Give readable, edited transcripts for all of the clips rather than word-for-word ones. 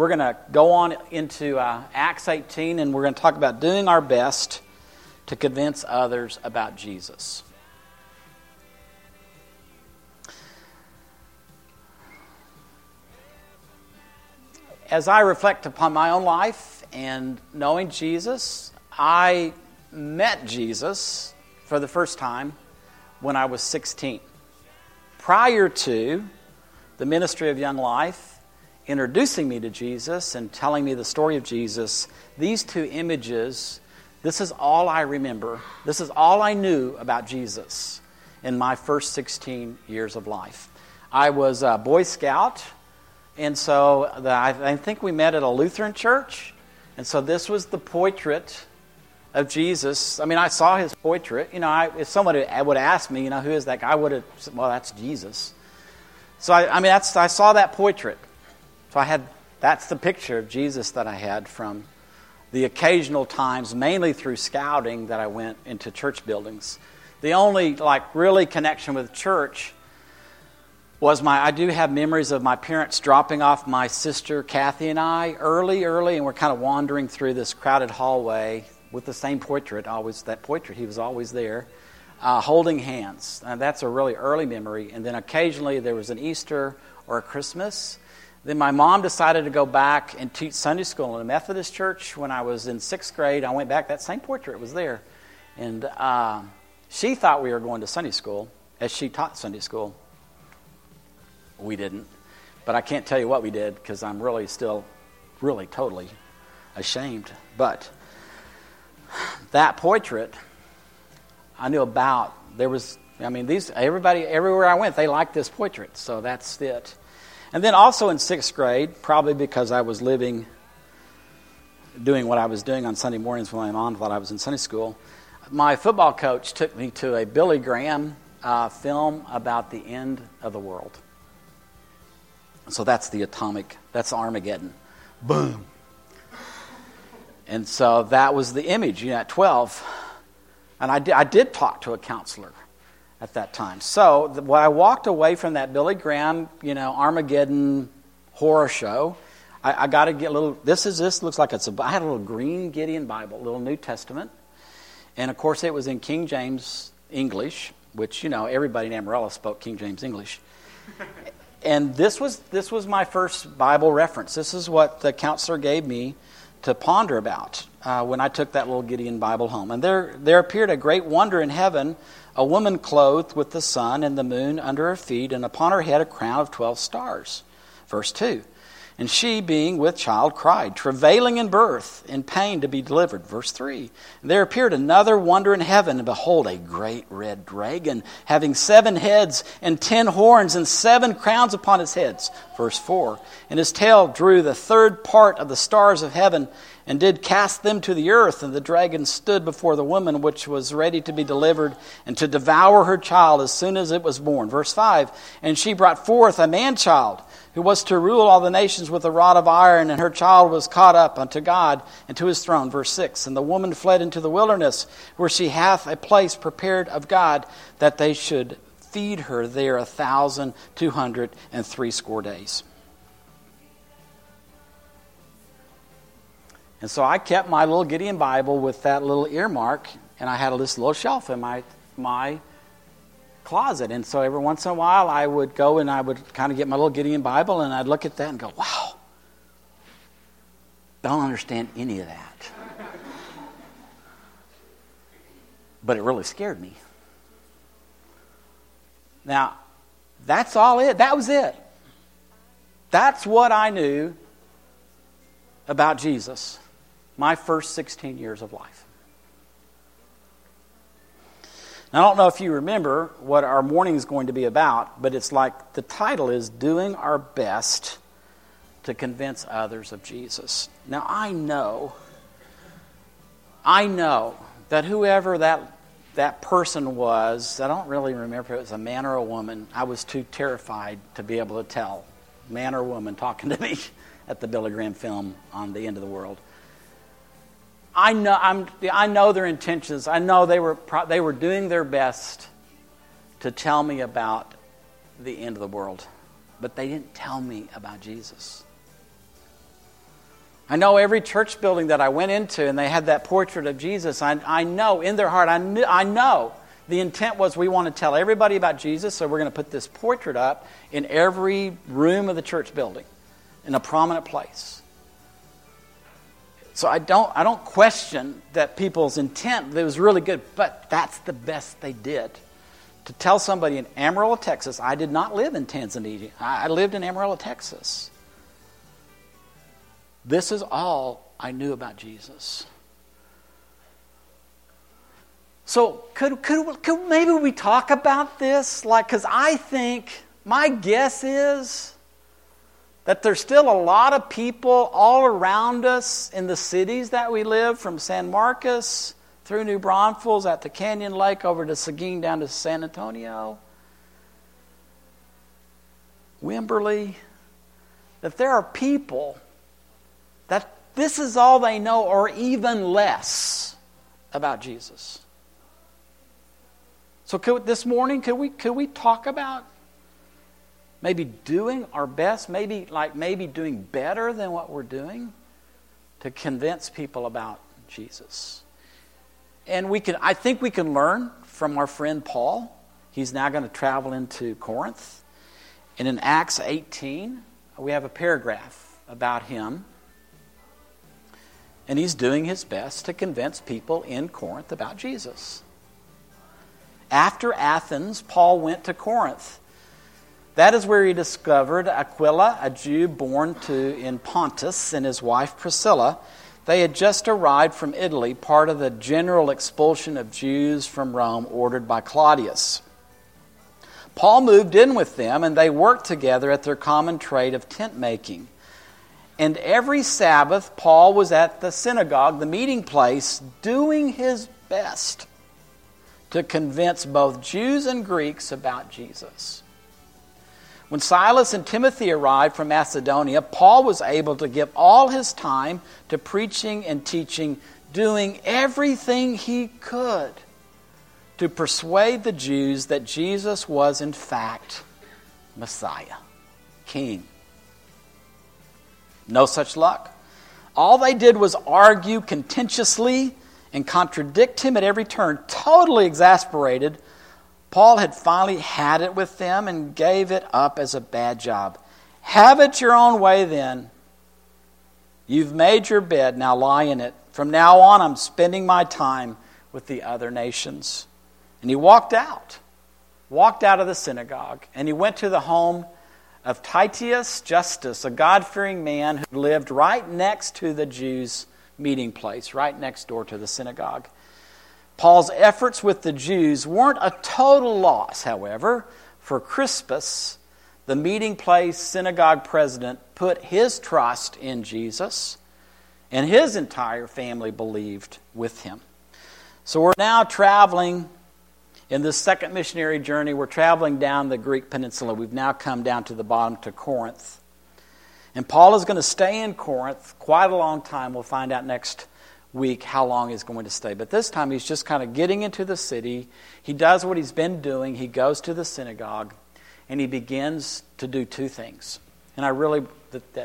We're going to go on into Acts 18, and we're going to talk about doing our best to convince others about Jesus. As I reflect upon my own life and knowing Jesus, I met Jesus for the first time when I was 16. Prior to the ministry of Young Life introducing me to Jesus and telling me the story of Jesus, these two images, this is all I remember. This is all I knew about Jesus in my first 16 years of life. I was a Boy Scout. And so I think we met at a Lutheran church. And so this was the portrait of Jesus. I mean, I saw his portrait. You know, if somebody would ask me, you know, who is that guy, I would have said, well, that's Jesus. So, I saw that portrait. So that's the picture of Jesus that I had from the occasional times, mainly through scouting, that I went into church buildings. The only, really connection with church was I do have memories of my parents dropping off my sister Kathy and I early, and we're kind of wandering through this crowded hallway with the same portrait, he was always there, holding hands. And that's a really early memory. And then occasionally there was an Easter or a Christmas. Then my mom decided to go back and teach Sunday school in a Methodist church. When I was in 6th grade, I went back, that same portrait was there. And she thought we were going to Sunday school, as she taught Sunday school. We didn't, but I can't tell you what we did because I'm really still totally ashamed. But that portrait, I knew about. Everybody, everywhere I went, they liked this portrait, so that's it. And then also in 6th grade, probably because I was doing what I was doing on Sunday mornings when my mom thought I was in Sunday school, my football coach took me to a Billy Graham film about the end of the world. So that's Armageddon. Boom. And so that was the image, at 12. And I did talk to a counselor at that time. So when I walked away from that Billy Graham, Armageddon horror show, I got to get a little, this looks like I had a little green Gideon Bible, a little New Testament. And of course it was in King James English, which, everybody in Amarillo spoke King James English. And this was my first Bible reference. This is what the counselor gave me to ponder about when I took that little Gideon Bible home. And there appeared a great wonder in heaven, a woman clothed with the sun and the moon under her feet, and upon her head a crown of 12 stars. Verse 2. And she, being with child, cried, travailing in birth, in pain to be delivered. Verse 3. And there appeared another wonder in heaven, and behold, a great red dragon, having 7 heads and 10 horns and 7 crowns upon his heads. Verse 4. And his tail drew the third part of the stars of heaven, and did cast them to the earth. And the dragon stood before the woman, which was ready to be delivered, and to devour her child as soon as it was born. Verse 5. And she brought forth a man-child, who was to rule all the nations with a rod of iron, and her child was caught up unto God and to his throne. Verse 6, and the woman fled into the wilderness, where she hath a place prepared of God, that they should feed her there 1,260 days. And so I kept my little Gideon Bible with that little earmark, and I had this little shelf in my closet. And so every once in a while I would go and I would kind of get my little Gideon Bible and I'd look at that and go, wow, don't understand any of that. But it really scared me. Now, that's all it. That was it. That's what I knew about Jesus my first 16 years of life. Now, I don't know if you remember what our morning is going to be about, but it's like the title is Doing Our Best to Convince Others of Jesus. Now, I know that whoever that person was, I don't really remember if it was a man or a woman. I was too terrified to be able to tell, man or woman talking to me at the Billy Graham film on the end of the world. I know their intentions. I know they were doing their best to tell me about the end of the world. But they didn't tell me about Jesus. I know every church building that I went into and they had that portrait of Jesus. I know in their heart, I know the intent was we want to tell everybody about Jesus, so we're going to put this portrait up in every room of the church building in a prominent place. So I don't question that people's intent. It was really good, but that's the best they did. To tell somebody in Amarillo, Texas, I did not live in Tanzania. I lived in Amarillo, Texas. This is all I knew about Jesus. So could maybe we talk about this? Like, because I think, my guess is that there's still a lot of people all around us in the cities that we live, from San Marcos through New Braunfels, out to Canyon Lake, over to Seguin, down to San Antonio, Wimberley, that there are people that this is all they know or even less about Jesus. So this morning, could we talk about maybe doing our best, maybe doing better than what we're doing to convince people about Jesus? And I think we can learn from our friend Paul. He's now going to travel into Corinth. And in Acts 18, we have a paragraph about him. And he's doing his best to convince people in Corinth about Jesus. After Athens, Paul went to Corinth. That is where he discovered Aquila, a Jew born in Pontus, and his wife Priscilla. They had just arrived from Italy, part of the general expulsion of Jews from Rome ordered by Claudius. Paul moved in with them, and they worked together at their common trade of tent making. And every Sabbath, Paul was at the synagogue, the meeting place, doing his best to convince both Jews and Greeks about Jesus. When Silas and Timothy arrived from Macedonia, Paul was able to give all his time to preaching and teaching, doing everything he could to persuade the Jews that Jesus was, in fact, Messiah, King. No such luck. All they did was argue contentiously and contradict him at every turn. Totally exasperated, Paul had finally had it with them and gave it up as a bad job. Have it your own way then. You've made your bed, now lie in it. From now on, I'm spending my time with the other nations. And he walked out of the synagogue, and he went to the home of Titus Justus, a God-fearing man who lived right next to the Jews' meeting place, right next door to the synagogue. Paul's efforts with the Jews weren't a total loss, however, for Crispus, the meeting place synagogue president, put his trust in Jesus, and his entire family believed with him. So we're now traveling in this second missionary journey. We're traveling down the Greek peninsula. We've now come down to the bottom to Corinth. And Paul is going to stay in Corinth quite a long time. We'll find out next week how long he's going to stay. But this time he's just kind of getting into the city. He does what he's been doing. He goes to the synagogue and he begins to do two things. And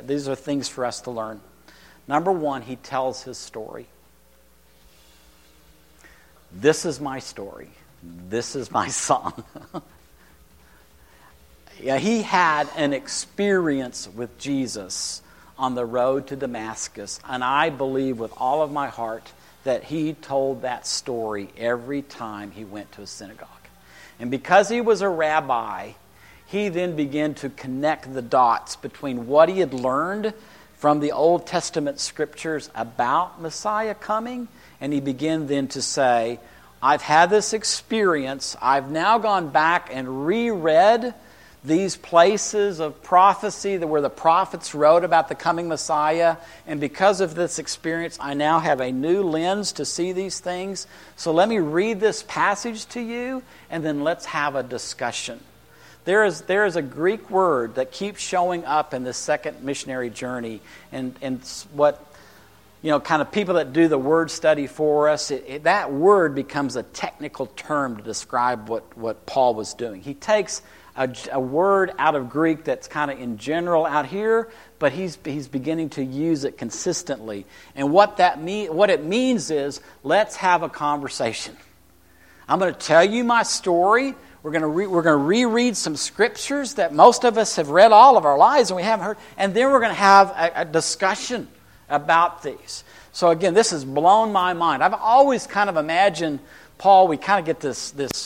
these are things for us to learn. Number one, he tells his story. This is my story. This is my song. Yeah, he had an experience with Jesus on the road to Damascus, and I believe with all of my heart that he told that story every time he went to a synagogue. And because he was a rabbi, he then began to connect the dots between what he had learned from the Old Testament scriptures about Messiah coming, and he began then to say, I've had this experience, I've now gone back and reread these places of prophecy where the prophets wrote about the coming Messiah. And because of this experience, I now have a new lens to see these things. So let me read this passage to you, and then let's have a discussion. There is a Greek word that keeps showing up in the second missionary journey. And what, kind of people that do the word study for us, that word becomes a technical term to describe what Paul was doing. He takes a word out of Greek that's kind of in general out here, but he's beginning to use it consistently. And what it means is, let's have a conversation. I'm going to tell you my story. We're going to reread some scriptures that most of us have read all of our lives and we haven't heard. And then we're going to have a discussion about these. So again, this has blown my mind. I've always kind of imagined Paul, we kind of get this,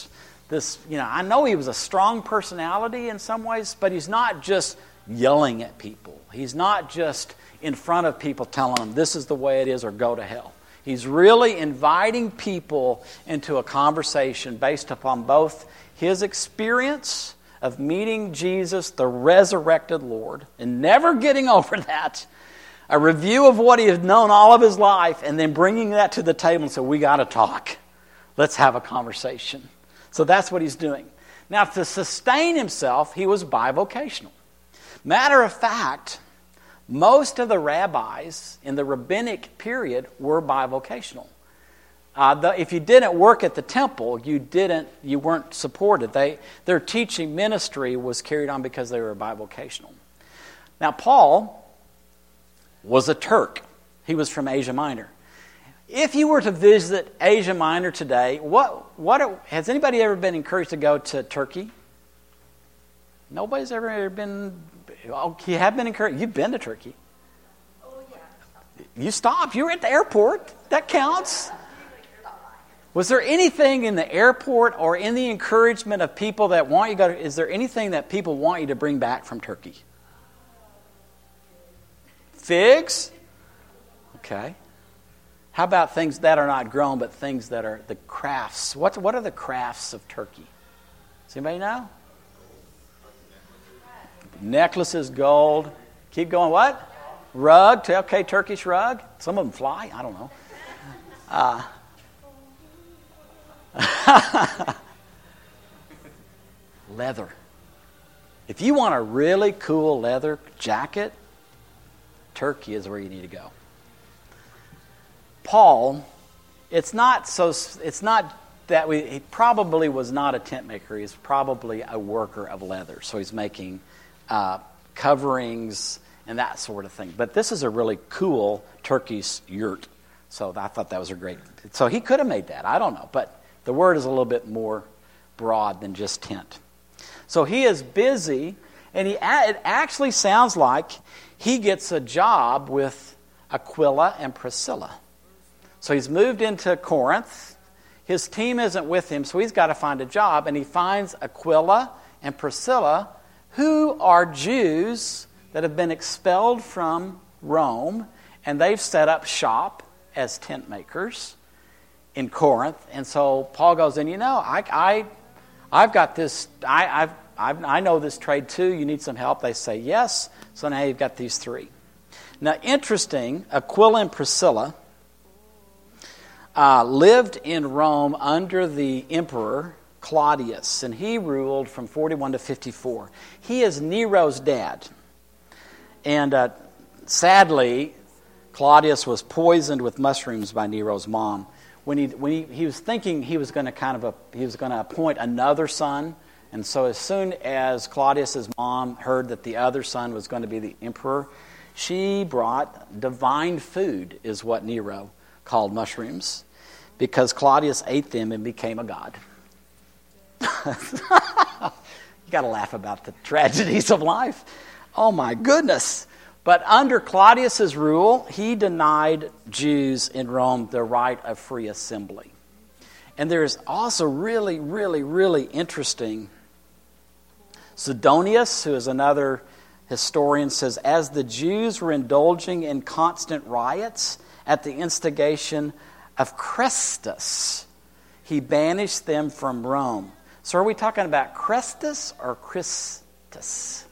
I know he was a strong personality in some ways, but he's not just yelling at people. He's not just in front of people telling them this is the way it is or go to hell. He's really inviting people into a conversation based upon both his experience of meeting Jesus, the resurrected Lord, and never getting over that, a review of what he had known all of his life, and then bringing that to the table and say, we got to talk. Let's have a conversation. So that's what he's doing. Now, to sustain himself, he was bivocational. Matter of fact, most of the rabbis in the rabbinic period were bivocational. If you didn't work at the temple, you weren't supported. Their teaching ministry was carried on because they were bivocational. Now, Paul was a Turk. He was from Asia Minor. If you were to visit Asia Minor today, what has anybody ever been encouraged to go to Turkey? Nobody's ever been. Oh, you have been encouraged. You've been to Turkey. Oh yeah. You stopped. You were at the airport. That counts. Was there anything in the airport or in the encouragement of people that want you to go? Is there anything that people want you to bring back from Turkey? Figs. Okay. How about things that are not grown, but things that are the crafts? What are the crafts of Turkey? Does anybody know? Necklaces, gold. Keep going, what? Rug. Okay, Turkish rug. Some of them fly. I don't know. Leather. If you want a really cool leather jacket, Turkey is where you need to go. Paul, he probably was not a tent maker. He was probably a worker of leather. So he's making coverings and that sort of thing. But this is a really cool Turkish yurt. So I thought that was a great... So he could have made that. I don't know. But the word is a little bit more broad than just tent. So he is busy, and it actually sounds like he gets a job with Aquila and Priscilla. So he's moved into Corinth. His team isn't with him, so he's got to find a job. And he finds Aquila and Priscilla, who are Jews that have been expelled from Rome, and they've set up shop as tent makers in Corinth. And so Paul goes in, I've got this, I know this trade too. You need some help. They say yes. So now you've got these three. Now, interesting, Aquila and Priscilla lived in Rome under the emperor Claudius, and he ruled from 41 to 54. He is Nero's dad. And sadly, Claudius was poisoned with mushrooms by Nero's mom. When he was thinking he was going to appoint another son, and so as soon as Claudius's mom heard that the other son was going to be the emperor, she brought divine food, is what Nero called mushrooms, because Claudius ate them and became a god. You got to laugh about the tragedies of life. Oh my goodness. But under Claudius's rule, he denied Jews in Rome the right of free assembly. And there's also really, really, really interesting Sidonius, who is another historian, says, as the Jews were indulging in constant riots at the instigation of Crestus, he banished them from Rome. So are we talking about Crestus or Christus?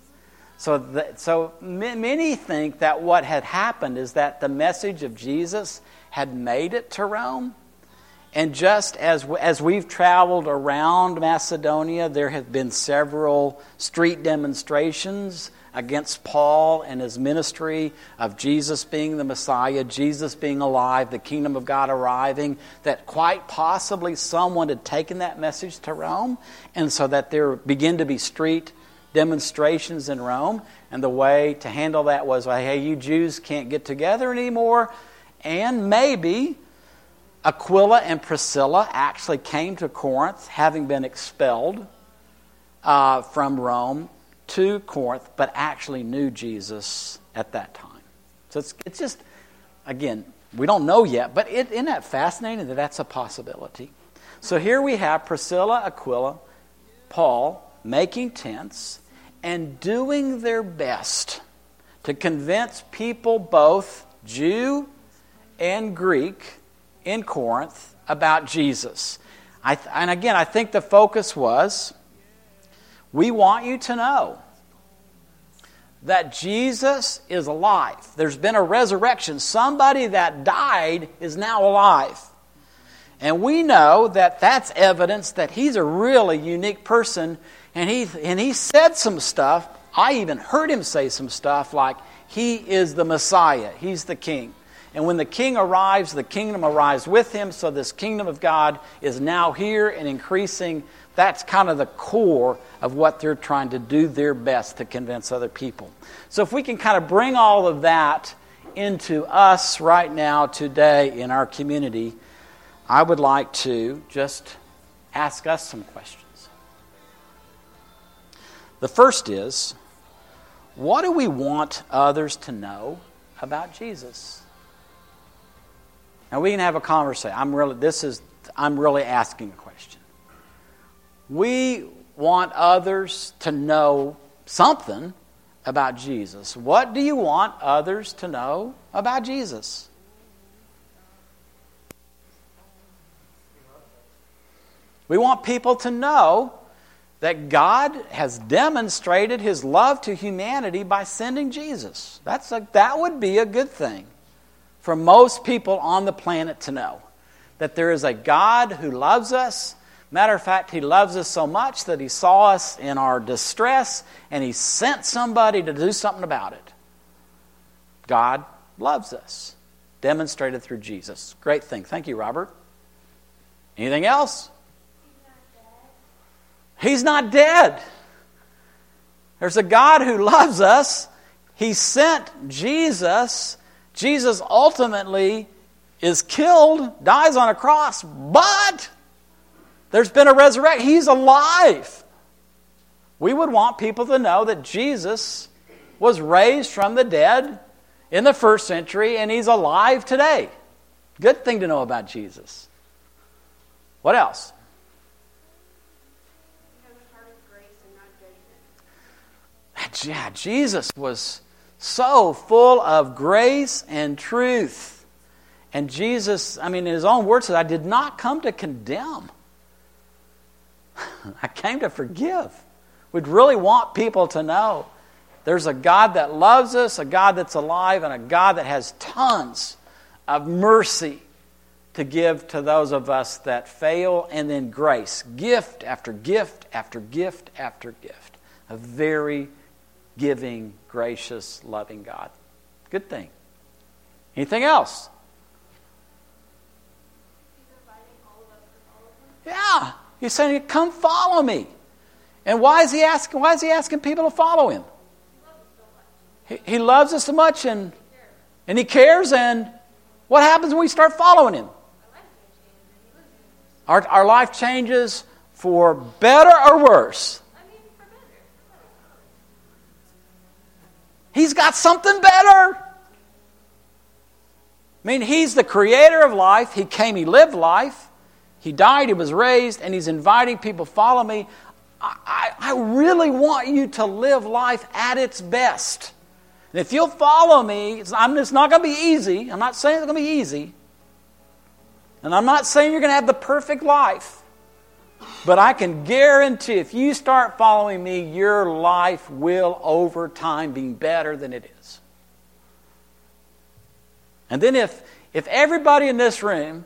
So many think that what had happened is that the message of Jesus had made it to Rome. And just as we've traveled around Macedonia, there have been several street demonstrations against Paul and his ministry of Jesus being the Messiah, Jesus being alive, the kingdom of God arriving, that quite possibly someone had taken that message to Rome, and so that there began to be street demonstrations in Rome, and the way to handle that was, hey, you Jews can't get together anymore, and maybe Aquila and Priscilla actually came to Corinth, having been expelled from Rome to Corinth, but actually knew Jesus at that time. So it's just, again, we don't know yet, but isn't that fascinating that that's a possibility? So here we have Priscilla, Aquila, Paul making tents and doing their best to convince people, both Jew and Greek in Corinth, about Jesus. I think the focus was, we want you to know that Jesus is alive. There's been a resurrection. Somebody that died is now alive. And we know that that's evidence that he's a really unique person. And he said some stuff. I even heard him say some stuff like, he is the Messiah. He's the king. And when the king arrives, the kingdom arrives with him. So this kingdom of God is now here and increasing. That's kind of the core of what they're trying to do their best to convince other people. So if we can kind of bring all of that into us right now, today, in our community, I would like to just ask us some questions. The first is, what do we want others to know about Jesus? Now we can have a conversation. I'm really asking a question. We want others to know something about Jesus. What do you want others to know about Jesus? We want people to know that God has demonstrated his love to humanity by sending Jesus. That would be a good thing for most people on the planet to know, that there is a God who loves us. Matter of fact, he loves us so much that he saw us in our distress and he sent somebody to do something about it. God loves us, demonstrated through Jesus. Great thing. Thank you, Robert. Anything else? He's not dead. There's a God who loves us. He sent Jesus. Jesus ultimately is killed, dies on a cross, but there's been a resurrection. He's alive. We would want people to know that Jesus was raised from the dead in the first century and he's alive today. Good thing to know about Jesus. What else? Yeah, Jesus was so full of grace and truth. And Jesus, in his own words, said, I did not come to condemn. I came to forgive. We'd really want people to know there's a God that loves us, a God that's alive, and a God that has tons of mercy to give to those of us that fail, and then grace, gift after gift after gift after gift. A very giving, gracious, loving God. Good thing. Anything else? Yeah. He's saying, come follow me. And why is he asking people to follow him? He loves us so much and he cares. And what happens when we start following him? Our life changes for better or worse. He's got something better. He's the creator of life. He came, he lived life. He died, he was raised, and he's inviting people, follow me. I really want you to live life at its best. And if you'll follow me, it's not going to be easy. I'm not saying it's going to be easy. And I'm not saying you're going to have the perfect life. But I can guarantee if you start following me, your life will over time be better than it is. And then if everybody in this room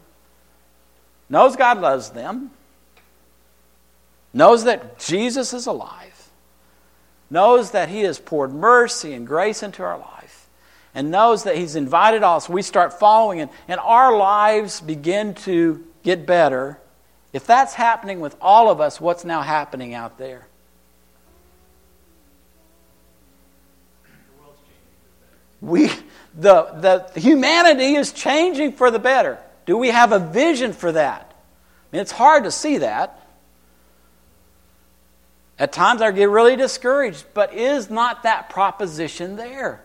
knows God loves them, knows that Jesus is alive, knows that he has poured mercy and grace into our life, and knows that he's invited us, we start following him, and our lives begin to get better. If that's happening with all of us, what's now happening out there? the humanity is changing for the better. Do we have a vision for that? I mean, it's hard to see that. At times I get really discouraged, but is not that proposition there?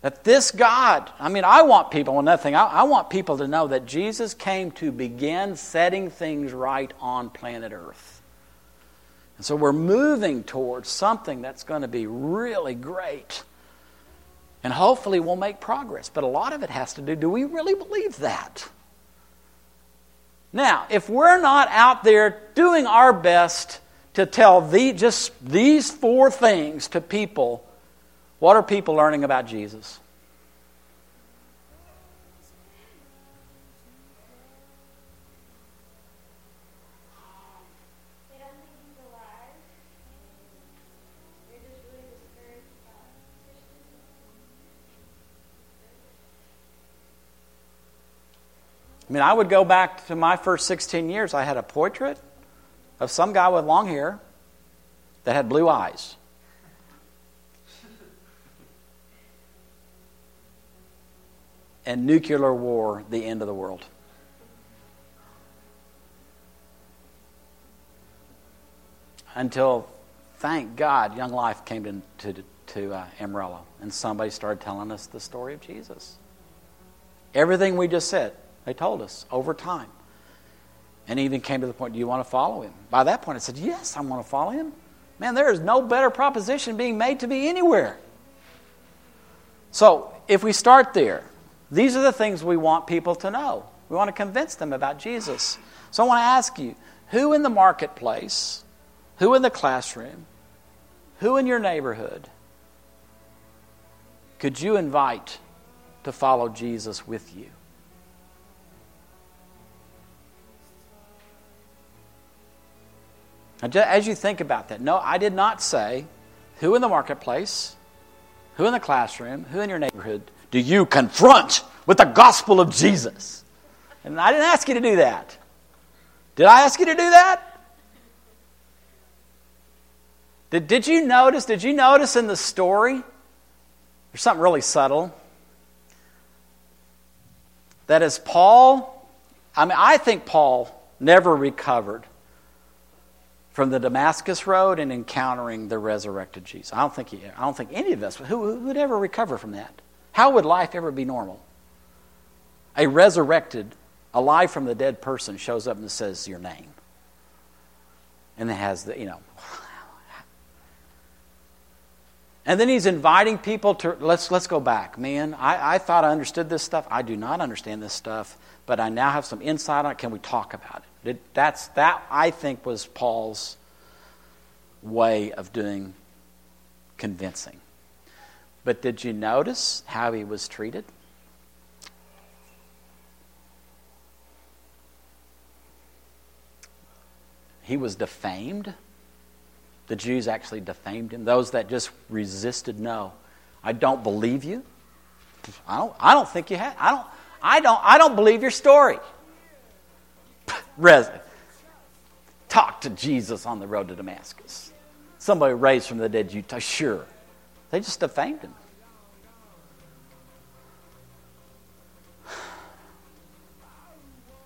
That this God, I mean, I want people, well, nothing. I want people to know that Jesus came to begin setting things right on planet Earth. And so we're moving towards something that's going to be really great. And hopefully we'll make progress. But a lot of it has to do we really believe that? Now, if we're not out there doing our best to tell just these four things to people, what are people learning about Jesus? They don't think he's alive. They're just really discouraged about Christians. I mean, I would go back to my first 16 years. I had a portrait of some guy with long hair that had blue eyes. And nuclear war, the end of the world. Until, thank God, Young Life came to Amarillo, and somebody started telling us the story of Jesus. Everything we just said, they told us over time. And even came to the point, do you want to follow him? By that point, I said, yes, I want to follow him. Man, there is no better proposition being made to me anywhere. So, if we start there, these are the things we want people to know. We want to convince them about Jesus. So I want to ask you, who in the marketplace, who in the classroom, who in your neighborhood could you invite to follow Jesus with you? As you think about that, no, I did not say who in the marketplace, who in the classroom, who in your neighborhood do you confront with the gospel of Jesus? And I didn't ask you to do that. Did I ask you to do that? Did you notice in the story, there's something really subtle, that as Paul, I think Paul never recovered from the Damascus Road and encountering the resurrected Jesus. I don't think any of us, who would ever recover from that? How would life ever be normal? A resurrected, alive from the dead person shows up and says your name. And it has the, And then he's inviting people to, let's go back. Man, I thought I understood this stuff. I do not understand this stuff, but I now have some insight on it. Can we talk about it? That, I think, was Paul's way of doing convincing. But did you notice how he was treated? He was defamed. The Jews actually defamed him. Those that just resisted, no, I don't believe you. I don't think you have. I don't believe your story. Talk to Jesus on the road to Damascus. Somebody raised from the dead. You sure. They just defamed him.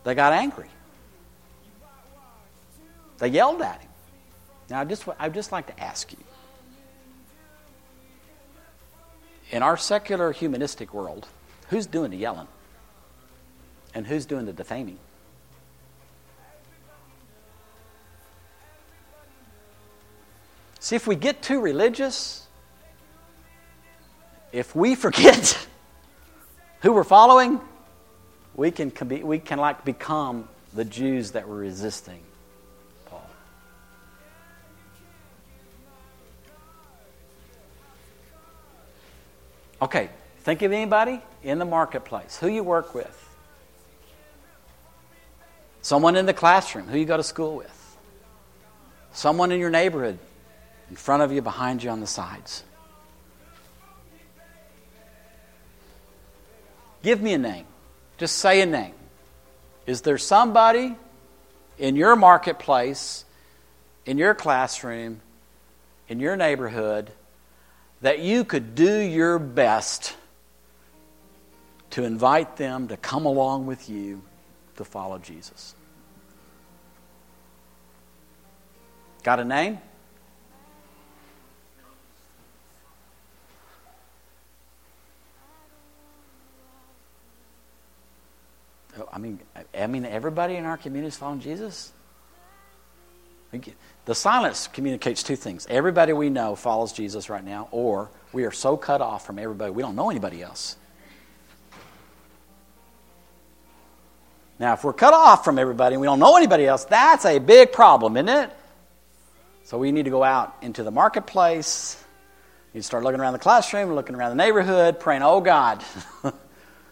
They got angry. They yelled at him. Now, I'd just like to ask you. In our secular humanistic world, who's doing the yelling? And who's doing the defaming? See, if we get too religious, if we forget who we're following, we can become the Jews that were resisting Paul. Okay, think of anybody in the marketplace, who you work with, someone in the classroom, who you go to school with, someone in your neighborhood, in front of you, behind you, on the sides. Give me a name. Just say a name. Is there somebody in your marketplace, in your classroom, in your neighborhood that you could do your best to invite them to come along with you to follow Jesus. Got a name? I mean, everybody in our community is following Jesus. The silence communicates two things. Everybody we know follows Jesus right now, or we are so cut off from everybody, we don't know anybody else. Now, if we're cut off from everybody and we don't know anybody else, that's a big problem, isn't it? So we need to go out into the marketplace. You start looking around the classroom, looking around the neighborhood, praying, oh God,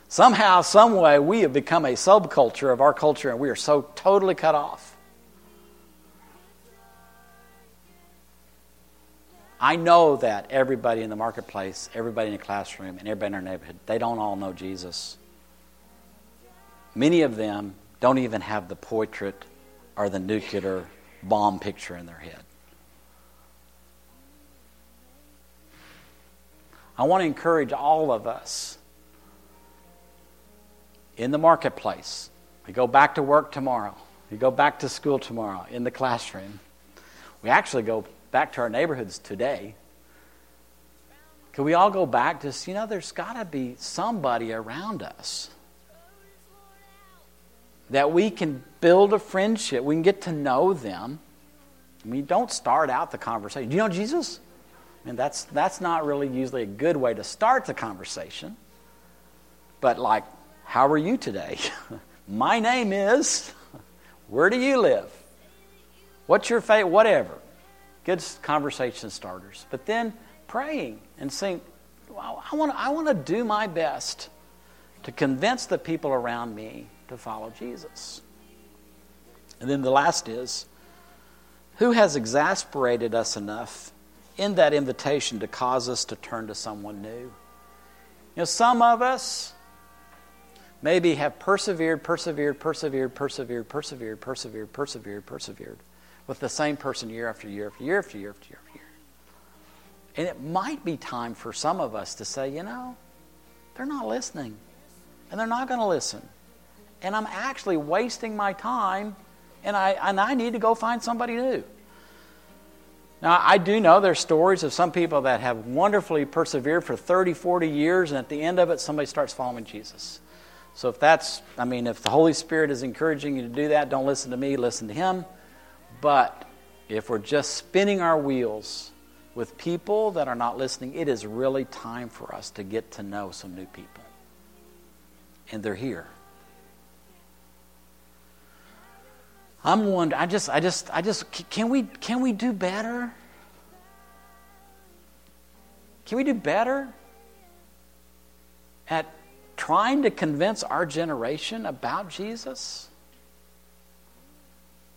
somehow, some way, we have become a subculture of our culture and we are so totally cut off. I know that everybody in the marketplace, everybody in the classroom, and everybody in our neighborhood, they don't all know Jesus. Many of them don't even have the portrait or the nuclear bomb picture in their head. I want to encourage all of us in the marketplace. We go back to work tomorrow. We go back to school tomorrow in the classroom. We actually go back to our neighborhoods today. Can we all go back to, there's got to be somebody around us that we can build a friendship. We can get to know them. I mean, don't start out the conversation. Do you know Jesus? I mean, that's not really usually a good way to start the conversation. But like, how are you today? My name is, where do you live? What's your favorite, whatever. Good conversation starters. But then praying and saying, wow, I want to do my best to convince the people around me to follow Jesus. And then the last is, who has exasperated us enough in that invitation to cause us to turn to someone new? Some of us maybe have persevered with the same person year after year after year after year after year after year. And it might be time for some of us to say, they're not listening. And they're not going to listen. And I'm actually wasting my time, and I need to go find somebody new. Now, I do know there's stories of some people that have wonderfully persevered for 30, 40 years, and at the end of it, somebody starts following Jesus. So if the Holy Spirit is encouraging you to do that, don't listen to me, listen to Him. But if we're just spinning our wheels with people that are not listening, it is really time for us to get to know some new people. And they're here. I'm wondering, can we do better? Can we do better at trying to convince our generation about Jesus?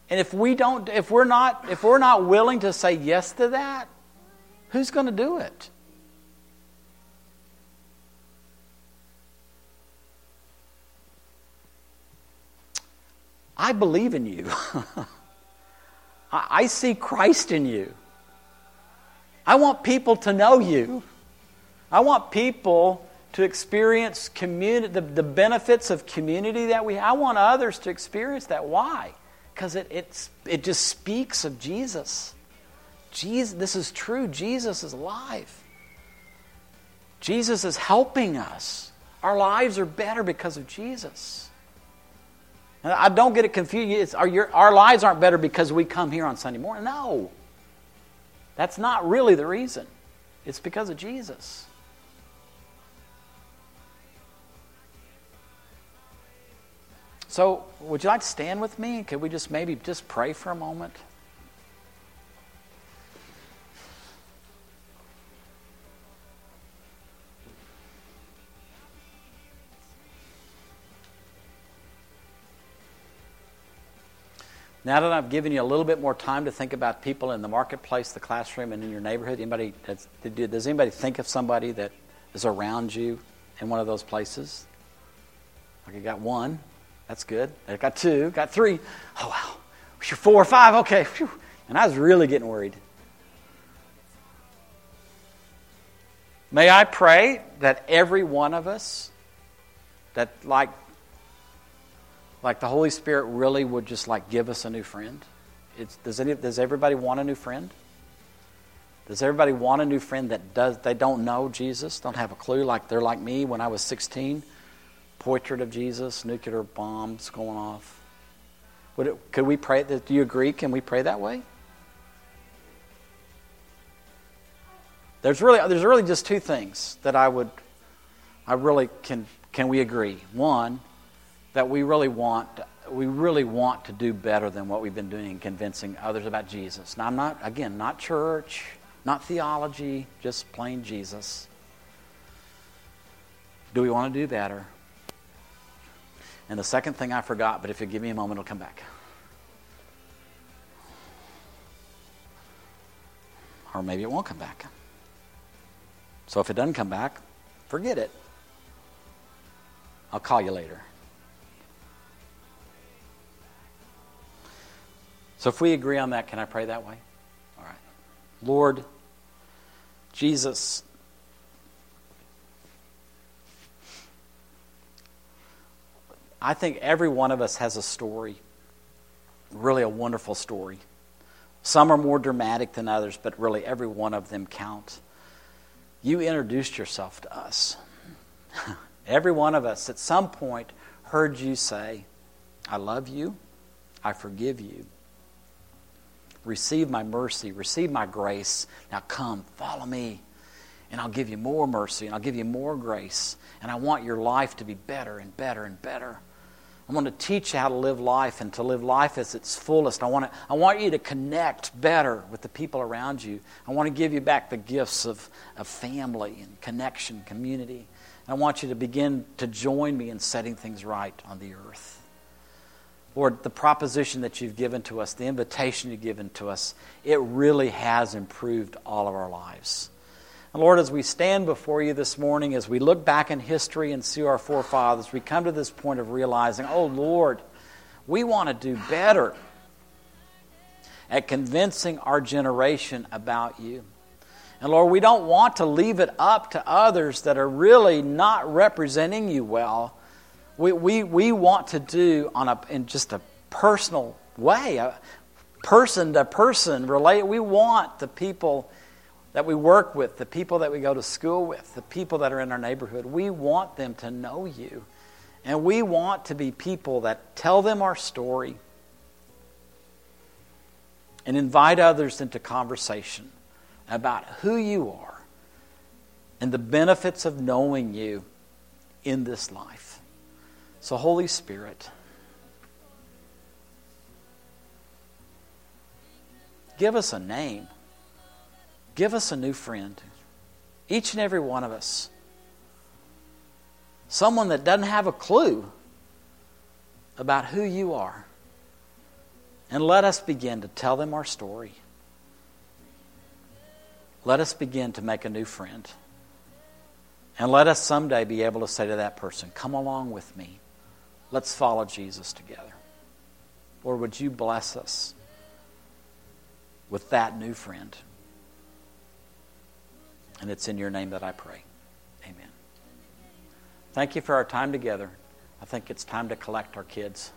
And if we're not willing to say yes to that, who's going to do it? I believe in you. I see Christ in you. I want people to know you. I want people to experience the benefits of community that we have. I want others to experience that. Why? Because it just speaks of Jesus. This is true. Jesus is alive. Jesus is helping us. Our lives are better because of Jesus. And I don't get it confused. Our lives aren't better because we come here on Sunday morning. No. That's not really the reason. It's because of Jesus. So, would you like to stand with me? Could we just maybe just pray for a moment? Now that I've given you a little bit more time to think about people in the marketplace, the classroom, and in your neighborhood, does anybody think of somebody that is around you in one of those places? Okay, got one. That's good. I got two. Got three. Oh, wow. 4 or 5. Okay. Whew. And I was really getting worried. May I pray that every one of us, that like the Holy Spirit really would just like give us a new friend. Does everybody want a new friend? Does everybody want a new friend they don't know Jesus, don't have a clue, like they're like me when I was 16? Portrait of Jesus, nuclear bombs going off. Could we pray that? Do you agree? Can we pray that way? There's really just two things that can we agree? One, that we really want to do better than what we've been doing in convincing others about Jesus. Now, I'm not church, not theology, just plain Jesus. Do we want to do better? And the second thing I forgot, but if you give me a moment, it'll come back. Or maybe it won't come back. So if it doesn't come back, forget it. I'll call you later. So if we agree on that, can I pray that way? All right. Lord Jesus, I think every one of us has a story, really a wonderful story. Some are more dramatic than others, but really every one of them counts. You introduced yourself to us. Every one of us at some point heard you say, I love you, I forgive you. Receive my mercy, receive my grace. Now come, follow me, and I'll give you more mercy, and I'll give you more grace, and I want your life to be better and better and better. I want to teach you how to live life and to live life as its fullest. I want you to connect better with the people around you. I want to give you back the gifts of family and connection, community. And I want you to begin to join me in setting things right on the earth. Lord, the proposition that you've given to us, the invitation you've given to us, it really has improved all of our lives. And Lord, as we stand before you this morning, as we look back in history and see our forefathers, we come to this point of realizing, oh Lord, we want to do better at convincing our generation about you. And Lord, we don't want to leave it up to others that are really not representing you well. We want to do in just a personal way, a person-to-person relate. We want the people that we work with, the people that we go to school with, the people that are in our neighborhood, we want them to know you. And we want to be people that tell them our story and invite others into conversation about who you are and the benefits of knowing you in this life. So, Holy Spirit, give us a name. Give us a new friend, each and every one of us. Someone that doesn't have a clue about who you are. And let us begin to tell them our story. Let us begin to make a new friend. And let us someday be able to say to that person, come along with me. Let's follow Jesus together. Lord, would you bless us with that new friend? And it's in your name that I pray. Amen. Thank you for our time together. I think it's time to collect our kids.